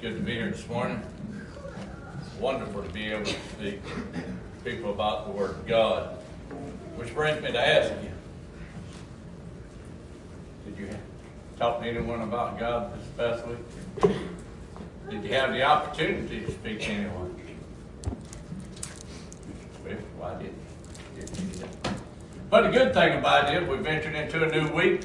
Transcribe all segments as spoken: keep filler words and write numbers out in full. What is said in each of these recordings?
good to be here this morning. It's wonderful to be able to speak to people about the Word of God. Which brings me to ask you, did you talk to anyone about God this past week? Did you have the opportunity to speak to anyone? Why didn't you? Didn't you do that? But the good thing about it is we've entered into a new week.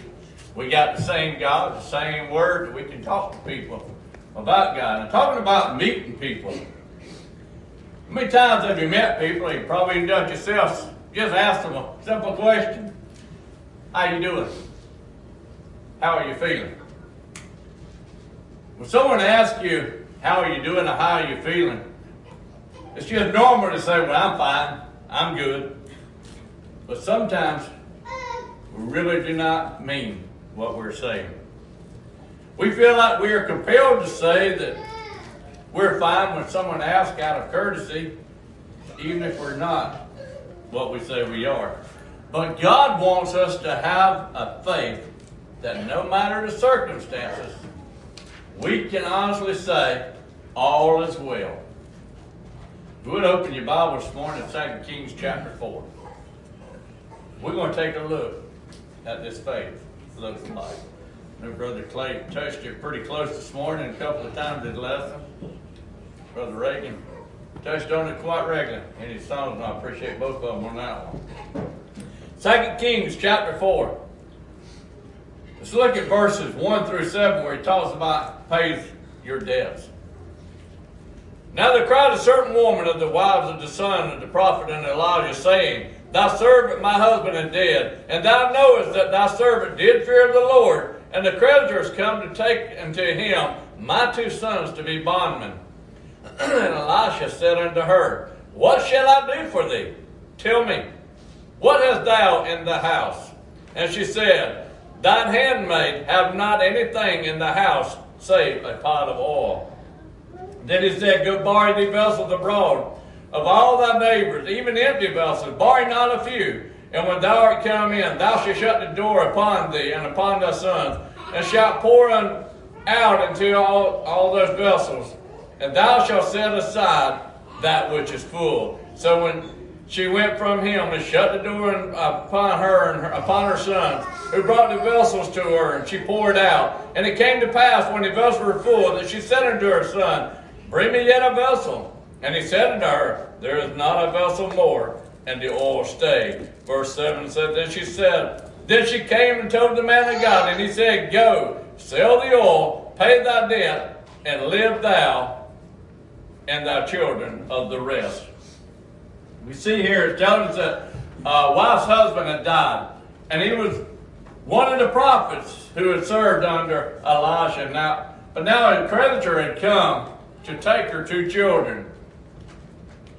We got the same God, the same Word, that we can talk to people about God. And talking about meeting people, how many times have you met people, you probably even done it yourself, just ask them a simple question. How you doing? How are you feeling? When someone asks you, how are you doing or how are you feeling, it's just normal to say, well, I'm fine, I'm good. But sometimes we really do not mean what we're saying. We feel like we are compelled to say that we're fine when someone asks out of courtesy, even if we're not what we say we are. But God wants us to have a faith that no matter the circumstances, we can honestly say, all is well. If you would open your Bible this morning to Second Kings chapter four. We're going to take a look at this faith looks like. I know Brother Clay touched it pretty close this morning a couple of times in the lesson. Brother Reagan touched on it quite regularly in his songs, and I appreciate both of them on that one. Second Kings chapter four. Let's look at verses one through seven where he talks about pays your debts. Now there cried a certain woman of the wives of the son of the prophet and Elijah, saying, Thy servant my husband is dead, and thou knowest that thy servant did fear the Lord, and the creditors come to take unto him my two sons to be bondmen. And Elisha said unto her, What shall I do for thee? Tell me, what hast thou in the house? And she said, Thine handmaid have not anything in the house save a pot of oil. Then he said, Go borrow thee vessels abroad of all thy neighbors, even empty vessels, borrow not a few. And when thou art come in, thou shalt shut the door upon thee and upon thy sons, and shalt pour out into all, all those vessels. And thou shalt set aside that which is full. So when she went from him and shut the door upon her and her, upon her sons, who brought the vessels to her, and she poured out. And it came to pass, when the vessels were full, that she said unto her son, Bring me yet a vessel. And he said unto her, There is not a vessel more, and the oil stayed. Verse seven said, Then she said, Then she came and told the man of God, and he said, Go, sell the oil, pay thy debt, and live thou and thy children of the rest. We see here it tells us that a wife's husband had died, and he was one of the prophets who had served under Elisha. Now, but now a creditor had come to take her two children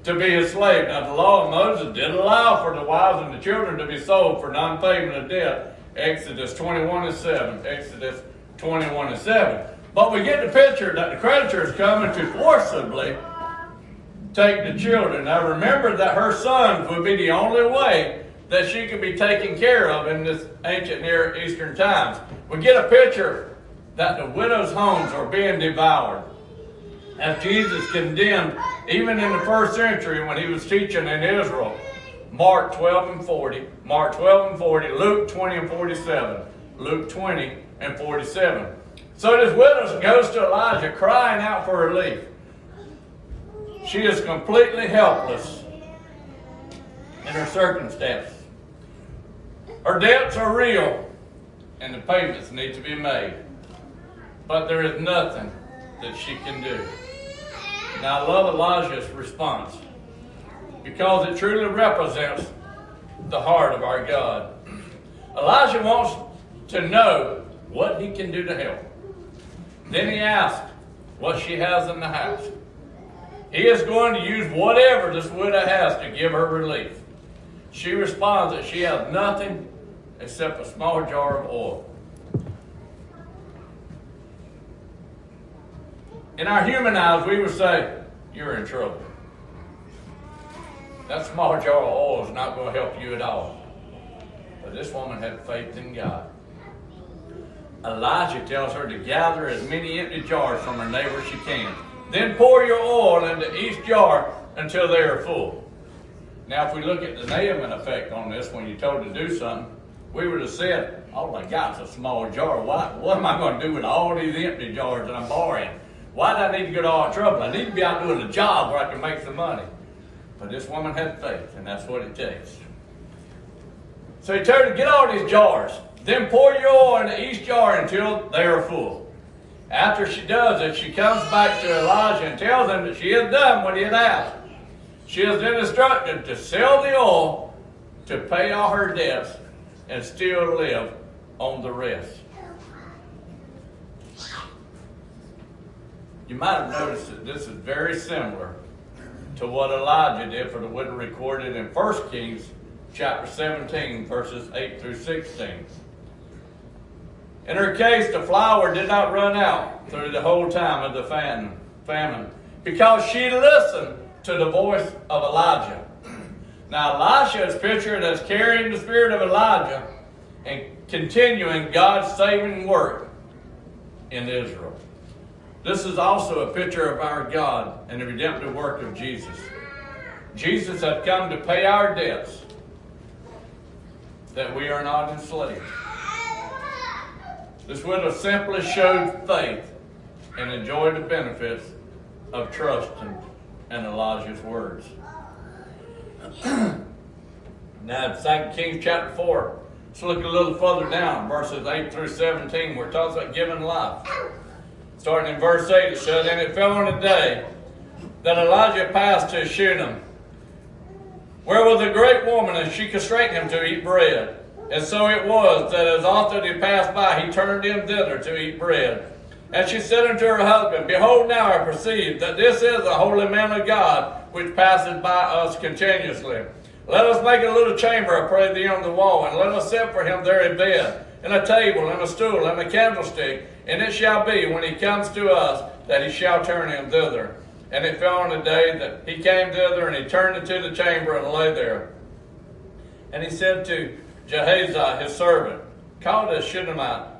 to be his slave. Now the law of Moses did allow for the wives and the children to be sold for non-payment of debt. Exodus twenty-one and seven. Exodus twenty-one and seven. But we get the picture that the creditor is coming to forcibly take the children. Now remember that her sons would be the only way that she could be taken care of in this ancient Near Eastern times. We get a picture that the widows' homes are being devoured. As Jesus condemned, even in the first century when he was teaching in Israel, Mark twelve and forty, Mark twelve and forty, Luke twenty and forty-seven, Luke twenty and forty-seven. So this widow goes to Elijah crying out for relief. She is completely helpless in her circumstances. Her debts are real and the payments need to be made. But there is nothing that she can do. Now I love Elijah's response because it truly represents the heart of our God. Elijah wants to know what he can do to help. Then he asks what she has in the house. He is going to use whatever this widow has to give her relief. She responds that she has nothing except a small jar of oil. In our human eyes, we would say, you're in trouble. That small jar of oil is not going to help you at all. But this woman had faith in God. Elijah tells her to gather as many empty jars from her neighbor as she can. Then pour your oil into each jar until they are full. Now, if we look at the Naaman effect on this, when you're told to do something, we would have said, oh my God, it's a small jar. Why, what am I going to do with all these empty jars that I'm borrowing? Why do I need to go to all trouble? I need to be out doing a job where I can make some money. But this woman had faith, and that's what it takes. So he told her to get all these jars, then pour your oil into each jar until they are full. After she does it, she comes back to Elijah and tells him that she has done what he had asked. She is then instructed to sell the oil to pay all her debts and still live on the rest. You might have noticed that this is very similar to what Elijah did for the widow recorded in First Kings chapter seventeen, verses eight through sixteen. In her case, the flour did not run out through the whole time of the famine, because she listened to the voice of Elijah. Now, Elisha is pictured as carrying the spirit of Elijah and continuing God's saving work in Israel. This is also a picture of our God and the redemptive work of Jesus. Jesus had come to pay our debts that we are not enslaved. This widow simply showed faith and enjoyed the benefits of trust and and Elijah's words. Now, Second Kings chapter four, let's look a little further down, verses eight through seventeen, where it talks about giving life. Starting in verse eight, it says, and it fell on a day that Elijah passed to Shunem, where was a great woman, and she constrained him to eat bread. And so it was that as often he passed by, he turned in thither to eat bread. And she said unto her husband, behold, now I perceive that this is a holy man of God, which passeth by us continuously. Let us make a little chamber, I pray thee, on the wall, and let us set for him there a bed, and a table, and a stool, and a candlestick. And it shall be, when he comes to us, that he shall turn him thither. And it fell on a day that he came thither, and he turned into the chamber, and lay there. And he said to Gehazi, his servant, call the Shunammite.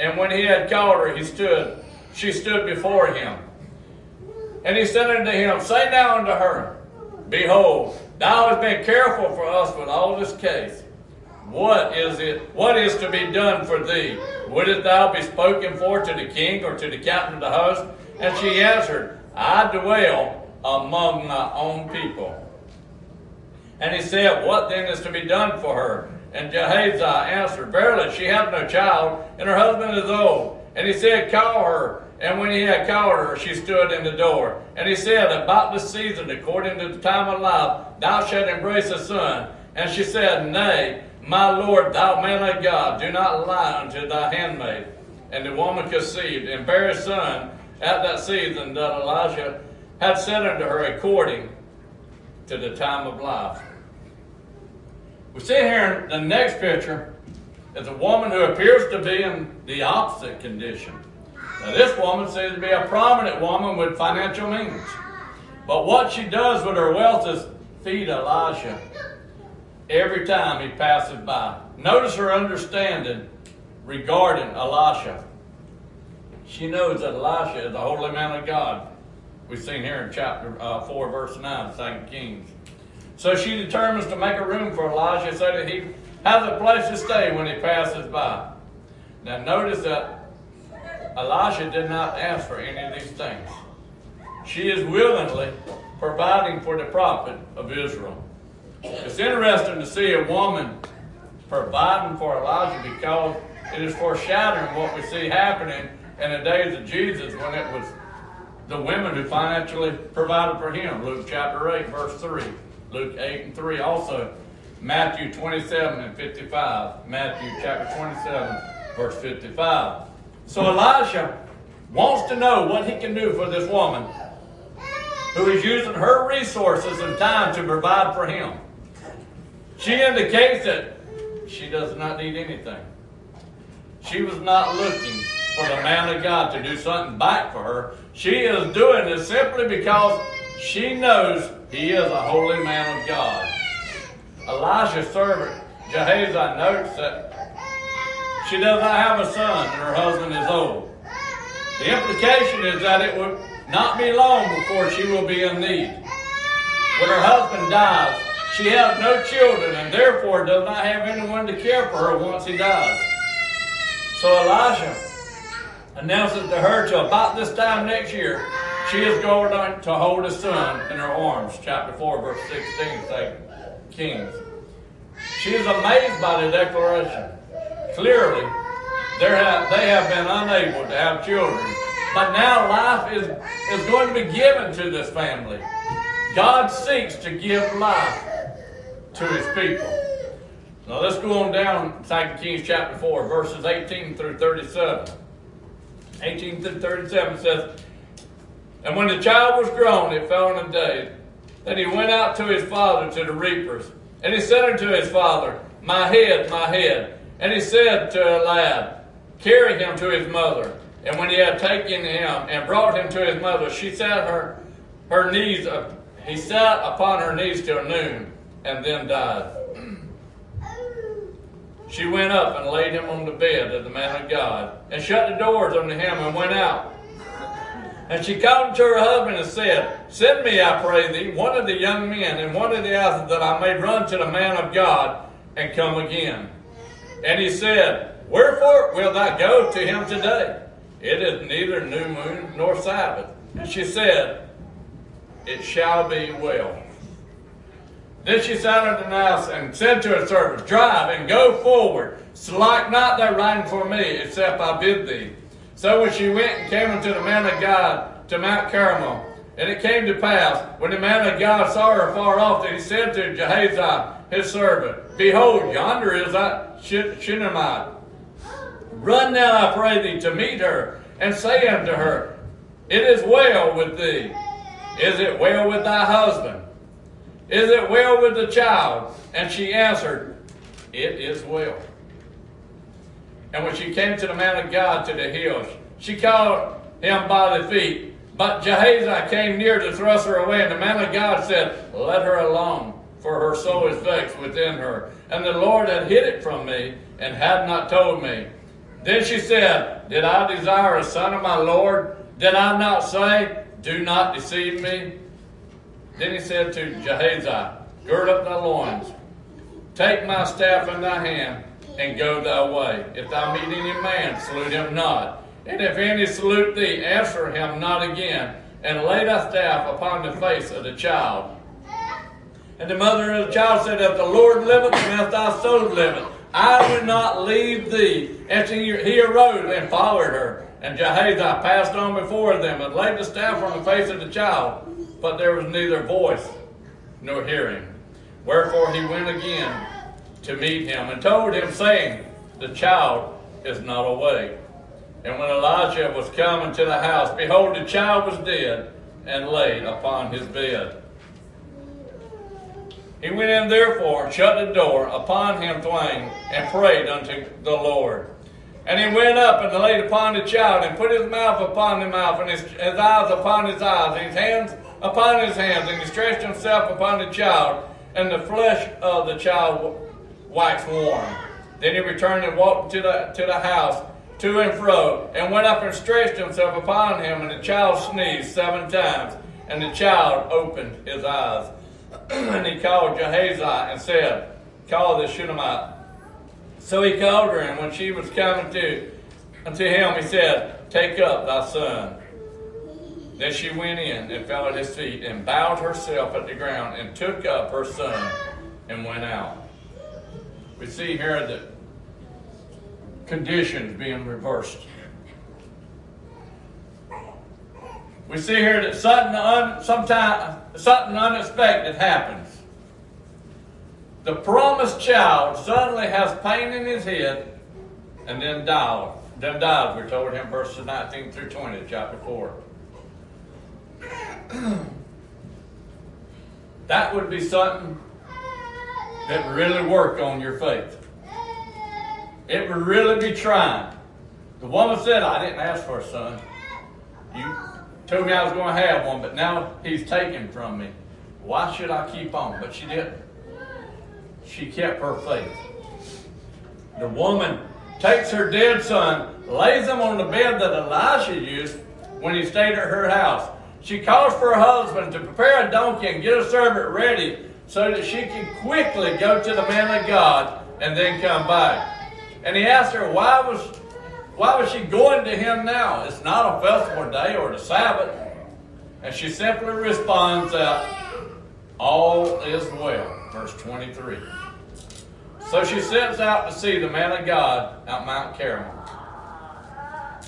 And when he had called her, he stood, she stood before him. And he said unto him, say now unto her, behold, thou hast been careful for us with all this case. What is it? What is to be done for thee? Wouldest thou be spoken for to the king or to the captain of the host? And she answered, I dwell among my own people. And he said, what then is to be done for her? And Gehazi answered, verily, she hath no child, and her husband is old. And he said, call her. And when he had called her, she stood in the door. And he said, about this season, according to the time of life, thou shalt embrace a son. And she said, nay, my Lord, thou man of God, do not lie unto thy handmaid. And the woman conceived, and bare a son at that season that Elijah had said unto her, according to the time of life. We see here in the next picture is a woman who appears to be in the opposite condition. Now, this woman seems to be a prominent woman with financial means. But what she does with her wealth is feed Elijah every time he passes by. Notice her understanding regarding Elisha. She knows that Elisha is the holy man of God. We've seen here in chapter uh, four, verse nine, Second Kings. So she determines to make a room for Elijah so that he has a place to stay when he passes by. Now notice that Elisha did not ask for any of these things. She is willingly providing for the prophet of Israel. It's interesting to see a woman providing for Elijah because it is foreshadowing what we see happening in the days of Jesus when it was the women who financially provided for him. Luke chapter eight, verse three. Luke eight and three, also Matthew twenty-seven and fifty-five, Matthew chapter twenty-seven, verse fifty-five. So Elisha wants to know what he can do for this woman who is using her resources and time to provide for him. She indicates that she does not need anything. She was not looking for the man of God to do something back for her. She is doing this simply because she knows he is a holy man of God. Elijah's servant Gehazi notes that she does not have a son and her husband is old. The implication is that it would not be long before she will be in need. When her husband dies, she has no children and therefore does not have anyone to care for her once he dies. So Elisha announces to her to about this time next year, she is going to hold a son in her arms. Chapter four, verse sixteen, Second Kings. She is amazed by the declaration. Clearly, have, they have been unable to have children, but now life is, is going to be given to this family. God seeks to give life to his people. Now let's go on down Second Kings chapter four, verses eighteen through thirty-seven. eighteen through thirty-seven says, "And when the child was grown, it fell on a day that he went out to his father, to the reapers. And he said unto his father, My head, my head. And he said to a lad, Carry him to his mother. And when he had taken him and brought him to his mother, she sat her, her knees up. He sat upon her knees till noon, and then died. She went up and laid him on the bed of the man of God, and shut the doors unto him, and went out. And she called to her husband and said, Send me, I pray thee, one of the young men and one of the asses, that I may run to the man of God and come again. And he said, Wherefore wilt thou go to him today? It is neither new moon nor Sabbath. And she said, It shall be well. Then she sat unto the house and said to her servants, Drive and go forward, slack not thy riding for me, except I bid thee. So when she went and came unto the man of God to Mount Carmel, and it came to pass, when the man of God saw her far off, that he said to Gehazi his servant, Behold, yonder is that Shunammite. Run now, I pray thee, to meet her, and say unto her, It is well with thee. Is it well with thy husband? Is it well with the child? And she answered, It is well. And when she came to the man of God to the hills, she called him by the feet. But Gehazi came near to thrust her away, and the man of God said, Let her alone, for her soul is vexed within her. And the Lord had hid it from me, and had not told me. Then she said, Did I desire a son of my Lord? Did I not say, Do not deceive me? Then he said to Gehazi, Gird up thy loins, take my staff in thy hand, and go thy way. If thou meet any man, salute him not. And if any salute thee, answer him not again, and lay thy staff upon the face of the child. And the mother of the child said, If the Lord liveth, and if thy soul liveth, I will not leave thee. And he arose and followed her. And Gehazi passed on before them, and laid the staff on the face of the child. But there was neither voice nor hearing. Wherefore he went again to meet him, and told him, saying, The child is not awake. And when Elijah was come into the house, behold, the child was dead, and laid upon his bed. He went in therefore, and shut the door upon him twain, and prayed unto the Lord. And he went up and laid upon the child, and put his mouth upon his mouth, and his, his eyes upon his eyes, and his hands upon his hands, and he stretched himself upon the child, and the flesh of the child waxed warm. Then he returned and walked to the, to the house, to and fro, and went up and stretched himself upon him, and the child sneezed seven times, and the child opened his eyes. And he called Gehazi and said, Call the Shunammite. So he called her, and when she was coming to unto him, he said, Take up thy son. Then she went in and fell at his feet, and bowed herself at the ground, and took up her son, and went out. We see here that conditions being reversed. We see here that something, un, sometime, something unexpected happens. The promised child suddenly has pain in his head and then died. Then died, we're told in verses nineteen through twenty, chapter four. That would be something it would really work on your faith. It would really be trying. The woman said, I didn't ask for a son. You told me I was going to have one, but now he's taken from me. Why should I keep on? But she didn't. She kept her faith. The woman takes her dead son, lays him on the bed that Elisha used when he stayed at her house. She calls for her husband to prepare a donkey and get a servant ready so that she can quickly go to the man of God and then come back. And he asked her, why was, why was she going to him now? It's not a festival day or the Sabbath. And she simply responds that all is well, verse twenty-three. So she sets out to see the man of God at Mount Carmel.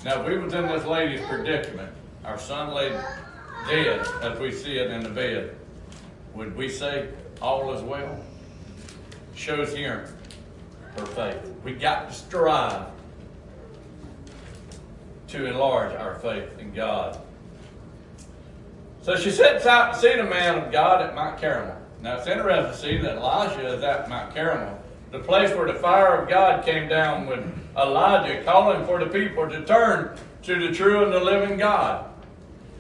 Now, if we was in this lady's predicament, our son lay dead as we see it in the bed, would we say all is well? Shows here her faith. We got to strive to enlarge our faith in God. So she sets out to see the man of God at Mount Carmel. Now, it's interesting to see that Elisha is at Mount Carmel, the place where the fire of God came down with Elijah, calling for the people to turn to the true and the living God.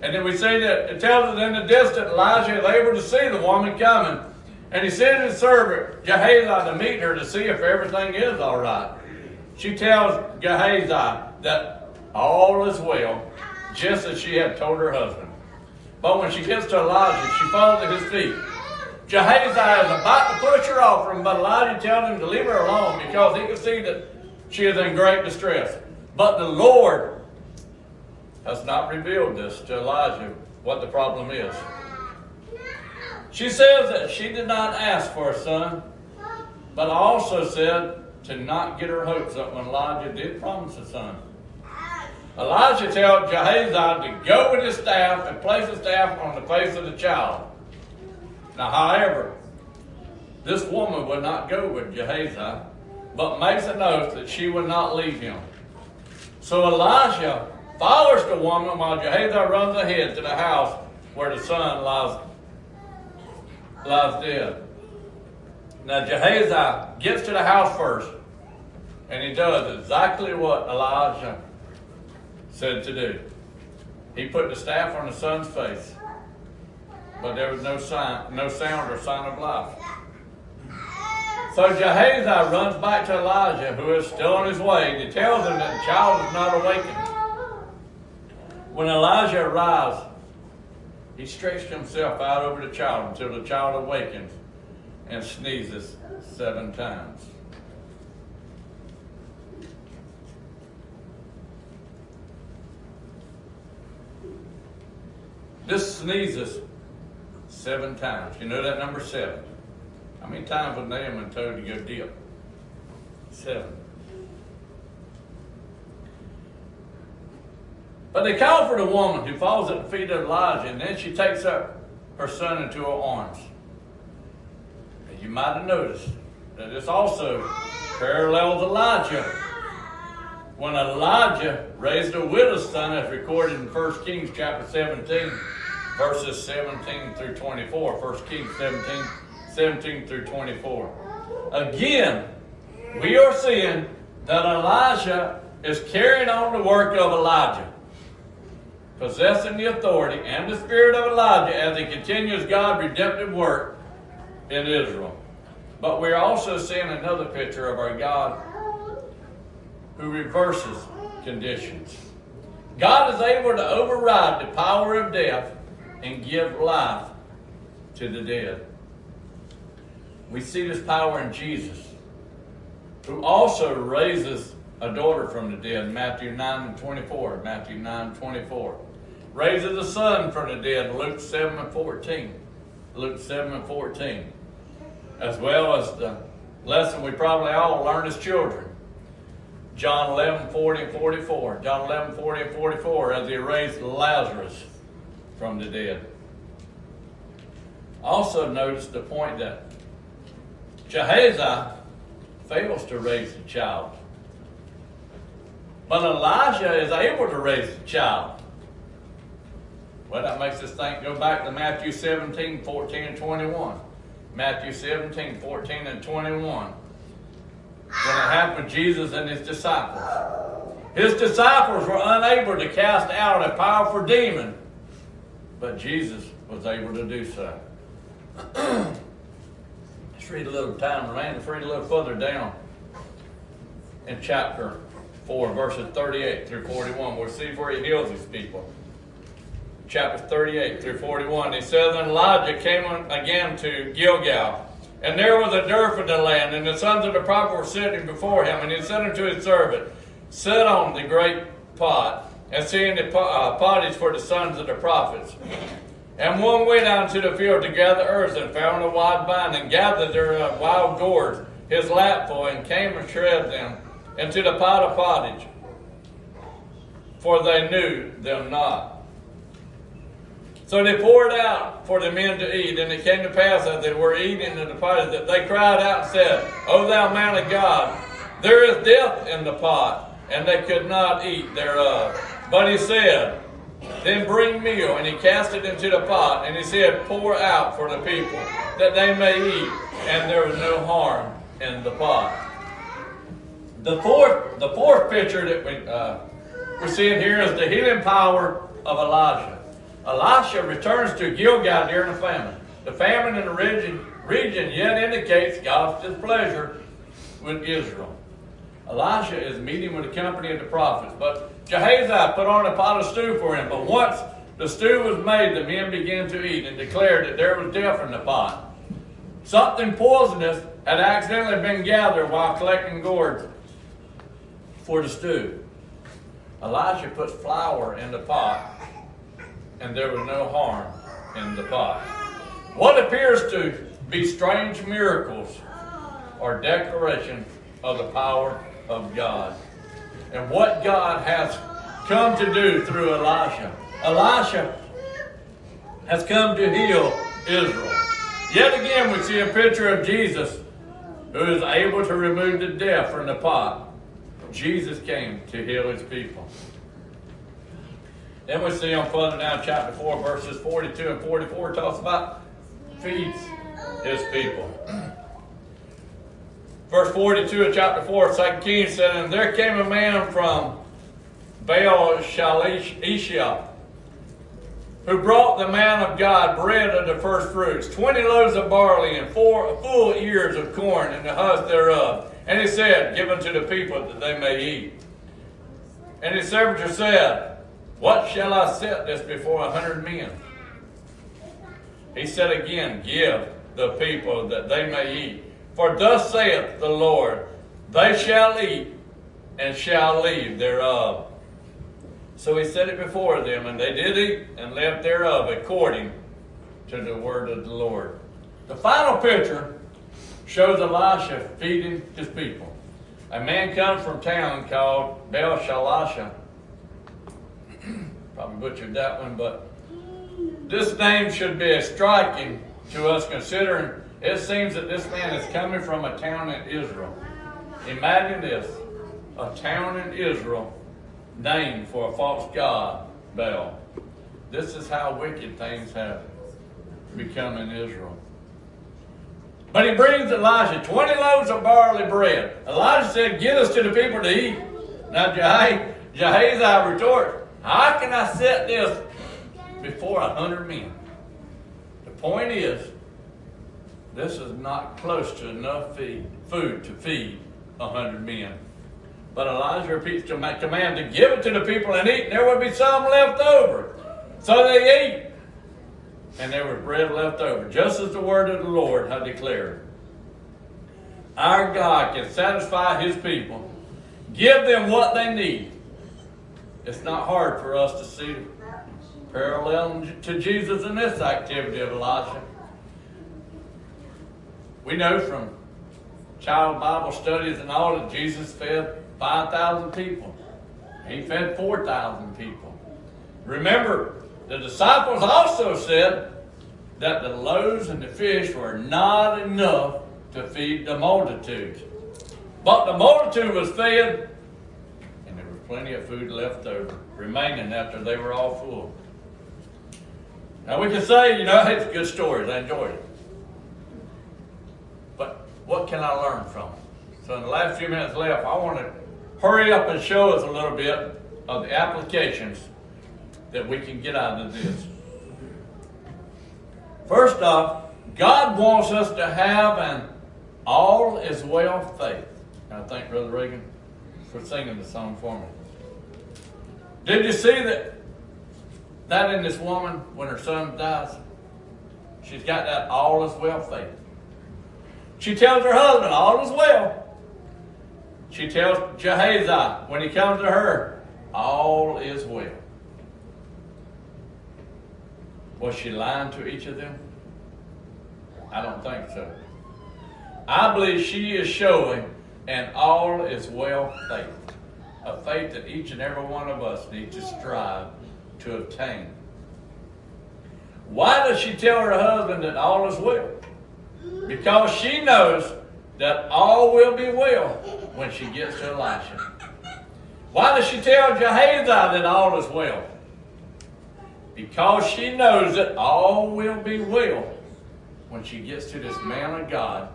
And then we see that it tells us in the distance, Elijah is able to see the woman coming. And he sent his servant, Gehazi, to meet her to see if everything is all right. She tells Gehazi that all is well, just as she had told her husband. But when she gets to Elijah, she falls at his feet. Gehazi is about to push her off from, but Elijah tells him to leave her alone because he can see that she is in great distress. But the Lord has not revealed this to Elijah, what the problem is. She says that she did not ask for a son, but also said to not get her hopes up when Elijah did promise a son. Elijah tells Gehazi to go with his staff and place his staff on the face of the child. Now, however, this woman would not go with Gehazi, but makes an oath that she would not leave him. So Elisha follows the woman while Gehazi runs ahead to the house where the son lies, lies dead. Now, Gehazi gets to the house first, and he does exactly what Elijah said to do. He put the staff on the son's face. But there was no sign, no sound or sign of life. So Gehazi runs back to Elijah, who is still on his way, and tells him that the child is not awakened. When Elijah arrives, he stretched himself out over the child until the child awakens and sneezes seven times. This sneezes seven times. You know that number seven? How many times was Naaman told to go dip? Seven. But they call for the woman who falls at the feet of Elijah, and then she takes up her son into her arms. And you might have noticed that this also parallels Elijah. When Elijah raised a widow's son, as recorded in First Kings chapter seventeen, verses seventeen through twenty-four. First Kings seventeen, seventeen through twenty-four. Again, we are seeing that Elijah is carrying on the work of Elijah, possessing the authority and the spirit of Elijah as he continues God's redemptive work in Israel. But we're also seeing another picture of our God who reverses conditions. God is able to override the power of death and give life to the dead. We see this power in Jesus, who also raises a daughter from the dead, Matthew nine and twenty-four, Matthew nine, twenty-four. Raises a son from the dead, Luke seven and fourteen, Luke seven and fourteen. As well as the lesson we probably all learned as children, John eleven, forty and forty-four, John eleven, forty and forty-four, as he raised Lazarus from the dead. Also notice the point that Gehazi fails to raise the child. But Elijah is able to raise the child. Well, that makes us think, go back to Matthew seventeen, fourteen and twenty-one. Matthew seventeen, fourteen and twenty-one. When it happened, Jesus and his disciples. His disciples were unable to cast out a powerful demon, but Jesus was able to do so. Let's read a little time remaining. Let's read a little further down in chapter four, verses thirty-eight through forty-one. We'll see where he heals these people. Chapter thirty-eight through forty-one. He says, "And Elijah came again to Gilgal, and there was a dearth in the land, and the sons of the prophet were sitting before him. And he said unto his servant, Set on the great pot, and seeing the pottage for the sons of the prophets. And one went out into the field to gather herbs, and found a wild vine, and gathered thereof wild gourds, his lapful, and came and shred them into the pot of pottage, for they knew them not. So they poured out for the men to eat, and it came to pass as they were eating in the pottage, that they cried out and said, O thou man of God, there is death in the pot, and they could not eat thereof. But he said, Then bring meal. And he cast it into the pot, and he said, Pour out for the people, that they may eat. And there was no harm in the pot." The fourth, the fourth picture that we, uh, we're seeing here is the healing power of Elijah. Elisha returns to Gilgal during the famine. The famine in the region, region yet indicates God's displeasure with Israel. Elisha is meeting with the company of the prophets, but Gehazi put on a pot of stew for him. But once the stew was made, the men began to eat and declared that there was death in the pot. Something poisonous had accidentally been gathered while collecting gourds for the stew. Elisha puts flour in the pot, and there was no harm in the pot. What appears to be strange miracles are declaration of the power of God and what God has come to do through Elisha. Elisha has come to heal Israel. Yet again, we see a picture of Jesus, who is able to remove the death from the pot. Jesus came to heal his people. Then we see on further down, chapter four, verses forty-two and forty-four, talks about feeds his people. Verse forty-two of chapter four, Second Kings said, "And there came a man from Baal Shalisha, who brought the man of God bread of the first fruits, twenty loaves of barley, and four full ears of corn, and the husk thereof. And he said, Give unto the people that they may eat. And his servitor said, What shall I set this before a hundred men? He said again, Give the people that they may eat. For thus saith the Lord, They shall eat and shall leave thereof. So he set it before them, and they did eat and left thereof according to the word of the Lord." The final picture shows Elisha feeding his people. A man comes from town called Baal Shalisha. Probably butchered that one, but this name should be striking to us, considering it seems that this man is coming from a town in Israel. Imagine this, a town in Israel named for a false god, Baal. This is how wicked things have become in Israel. But he brings Elijah twenty loaves of barley bread. Elijah said, Give us to the people to eat. Now Jehazi, Jehazi retorts, How can I set this before a hundred men? The point is, this is not close to enough feed, food to feed a hundred men. But Elijah repeats the command to give it to the people and eat, and there would be some left over. So they ate, and there was bread left over, just as the word of the Lord had declared. Our God can satisfy his people, give them what they need. It's not hard for us to see parallel to Jesus in this activity of Elisha. We know from child Bible studies and all that Jesus fed five thousand people. He fed four thousand people. Remember, the disciples also said that the loaves and the fish were not enough to feed the multitude. But the multitude was fed, plenty of food left over, remaining after they were all full. Now we can say, you know, it's good stories, I enjoyed it. But what can I learn from it? So in the last few minutes left, I want to hurry up and show us a little bit of the applications that we can get out of this. First off, God wants us to have an all is well faith. And I think Brother Reagan for singing the song for me. Did you see that, that in this woman, when her son dies, she's got that all is well thing. She tells her husband, all is well. She tells Jehazi, when he comes to her, all is well. Was she lying to each of them? I don't think so. I believe she is showing an all is well faith. A faith that each and every one of us needs to strive to obtain. Why does she tell her husband that all is well? Because she knows that all will be well when she gets to Elisha. Why does she tell Gehazi that all is well? Because she knows that all will be well when she gets to this man of God,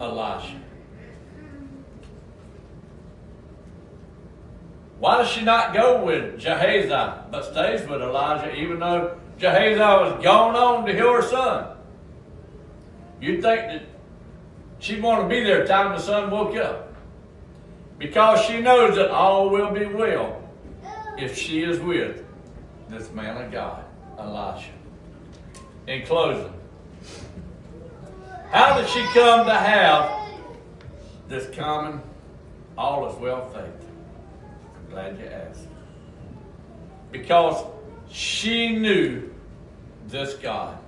Elisha. Why does she not go with Gehazi, but stays with Elijah, even though Gehazi was gone on to heal her son? You'd think that she'd want to be there the time the son woke up, because she knows that all will be well if she is with this man of God, Elisha. In closing, how did she come to have this common all is well faith? I'm glad you asked. Because she knew this God.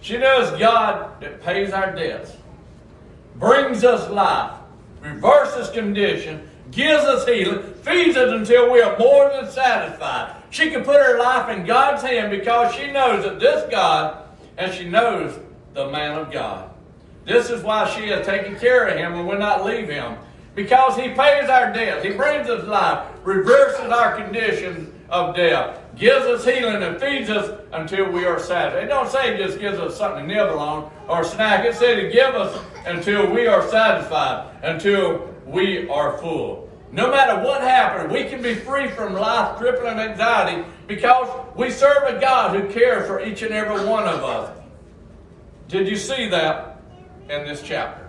She knows God that pays our debts, brings us life, reverses condition, gives us healing, feeds us until we are more than satisfied. She can put her life in God's hand because she knows that this God, and she knows the man of God. This is why she has taken care of him and will not leave him. Because he pays our debts, he brings us life, reverses our conditions of death, gives us healing and feeds us until we are satisfied. It don't say it just gives us something to nibble on or snack. It said it gives us until we are satisfied, until we are full. No matter what happens, we can be free from life-crippling anxiety because we serve a God who cares for each and every one of us. Did you see that in this chapter?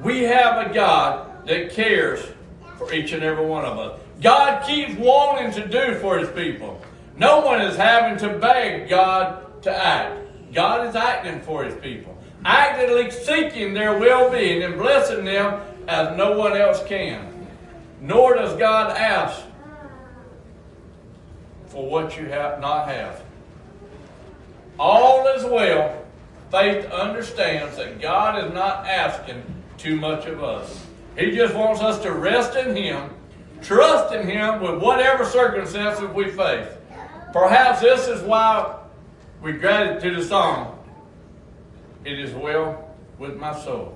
We have a God that cares for each and every one of us. God keeps wanting to do for his people. No one is having to beg God to act. God is acting for his people, actively seeking their well-being and blessing them as no one else can. Nor does God ask for what you have not have. All is well. Faith understands that God is not asking too much of us. He just wants us to rest in him, trust in him with whatever circumstances we face. Perhaps this is why we gratitude to the song, "It Is Well With My Soul."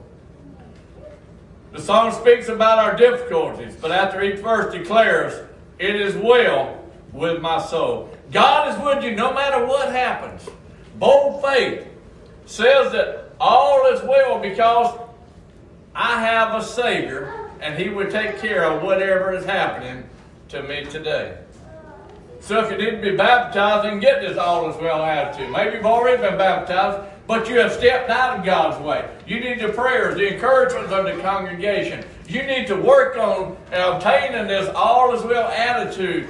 The song speaks about our difficulties, but after each verse declares, "It is well with my soul." God is with you no matter what happens. Bold faith says that all is well because I have a Savior and he will take care of whatever is happening to me today. So if you need to be baptized, then get this all is well attitude. Maybe you've already been baptized, but you have stepped out of God's way. You need the prayers, the encouragements of the congregation. You need to work on and obtaining this all is well attitude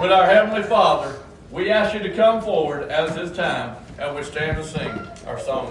with our Heavenly Father. We ask you to come forward at this time, and we stand to sing our song.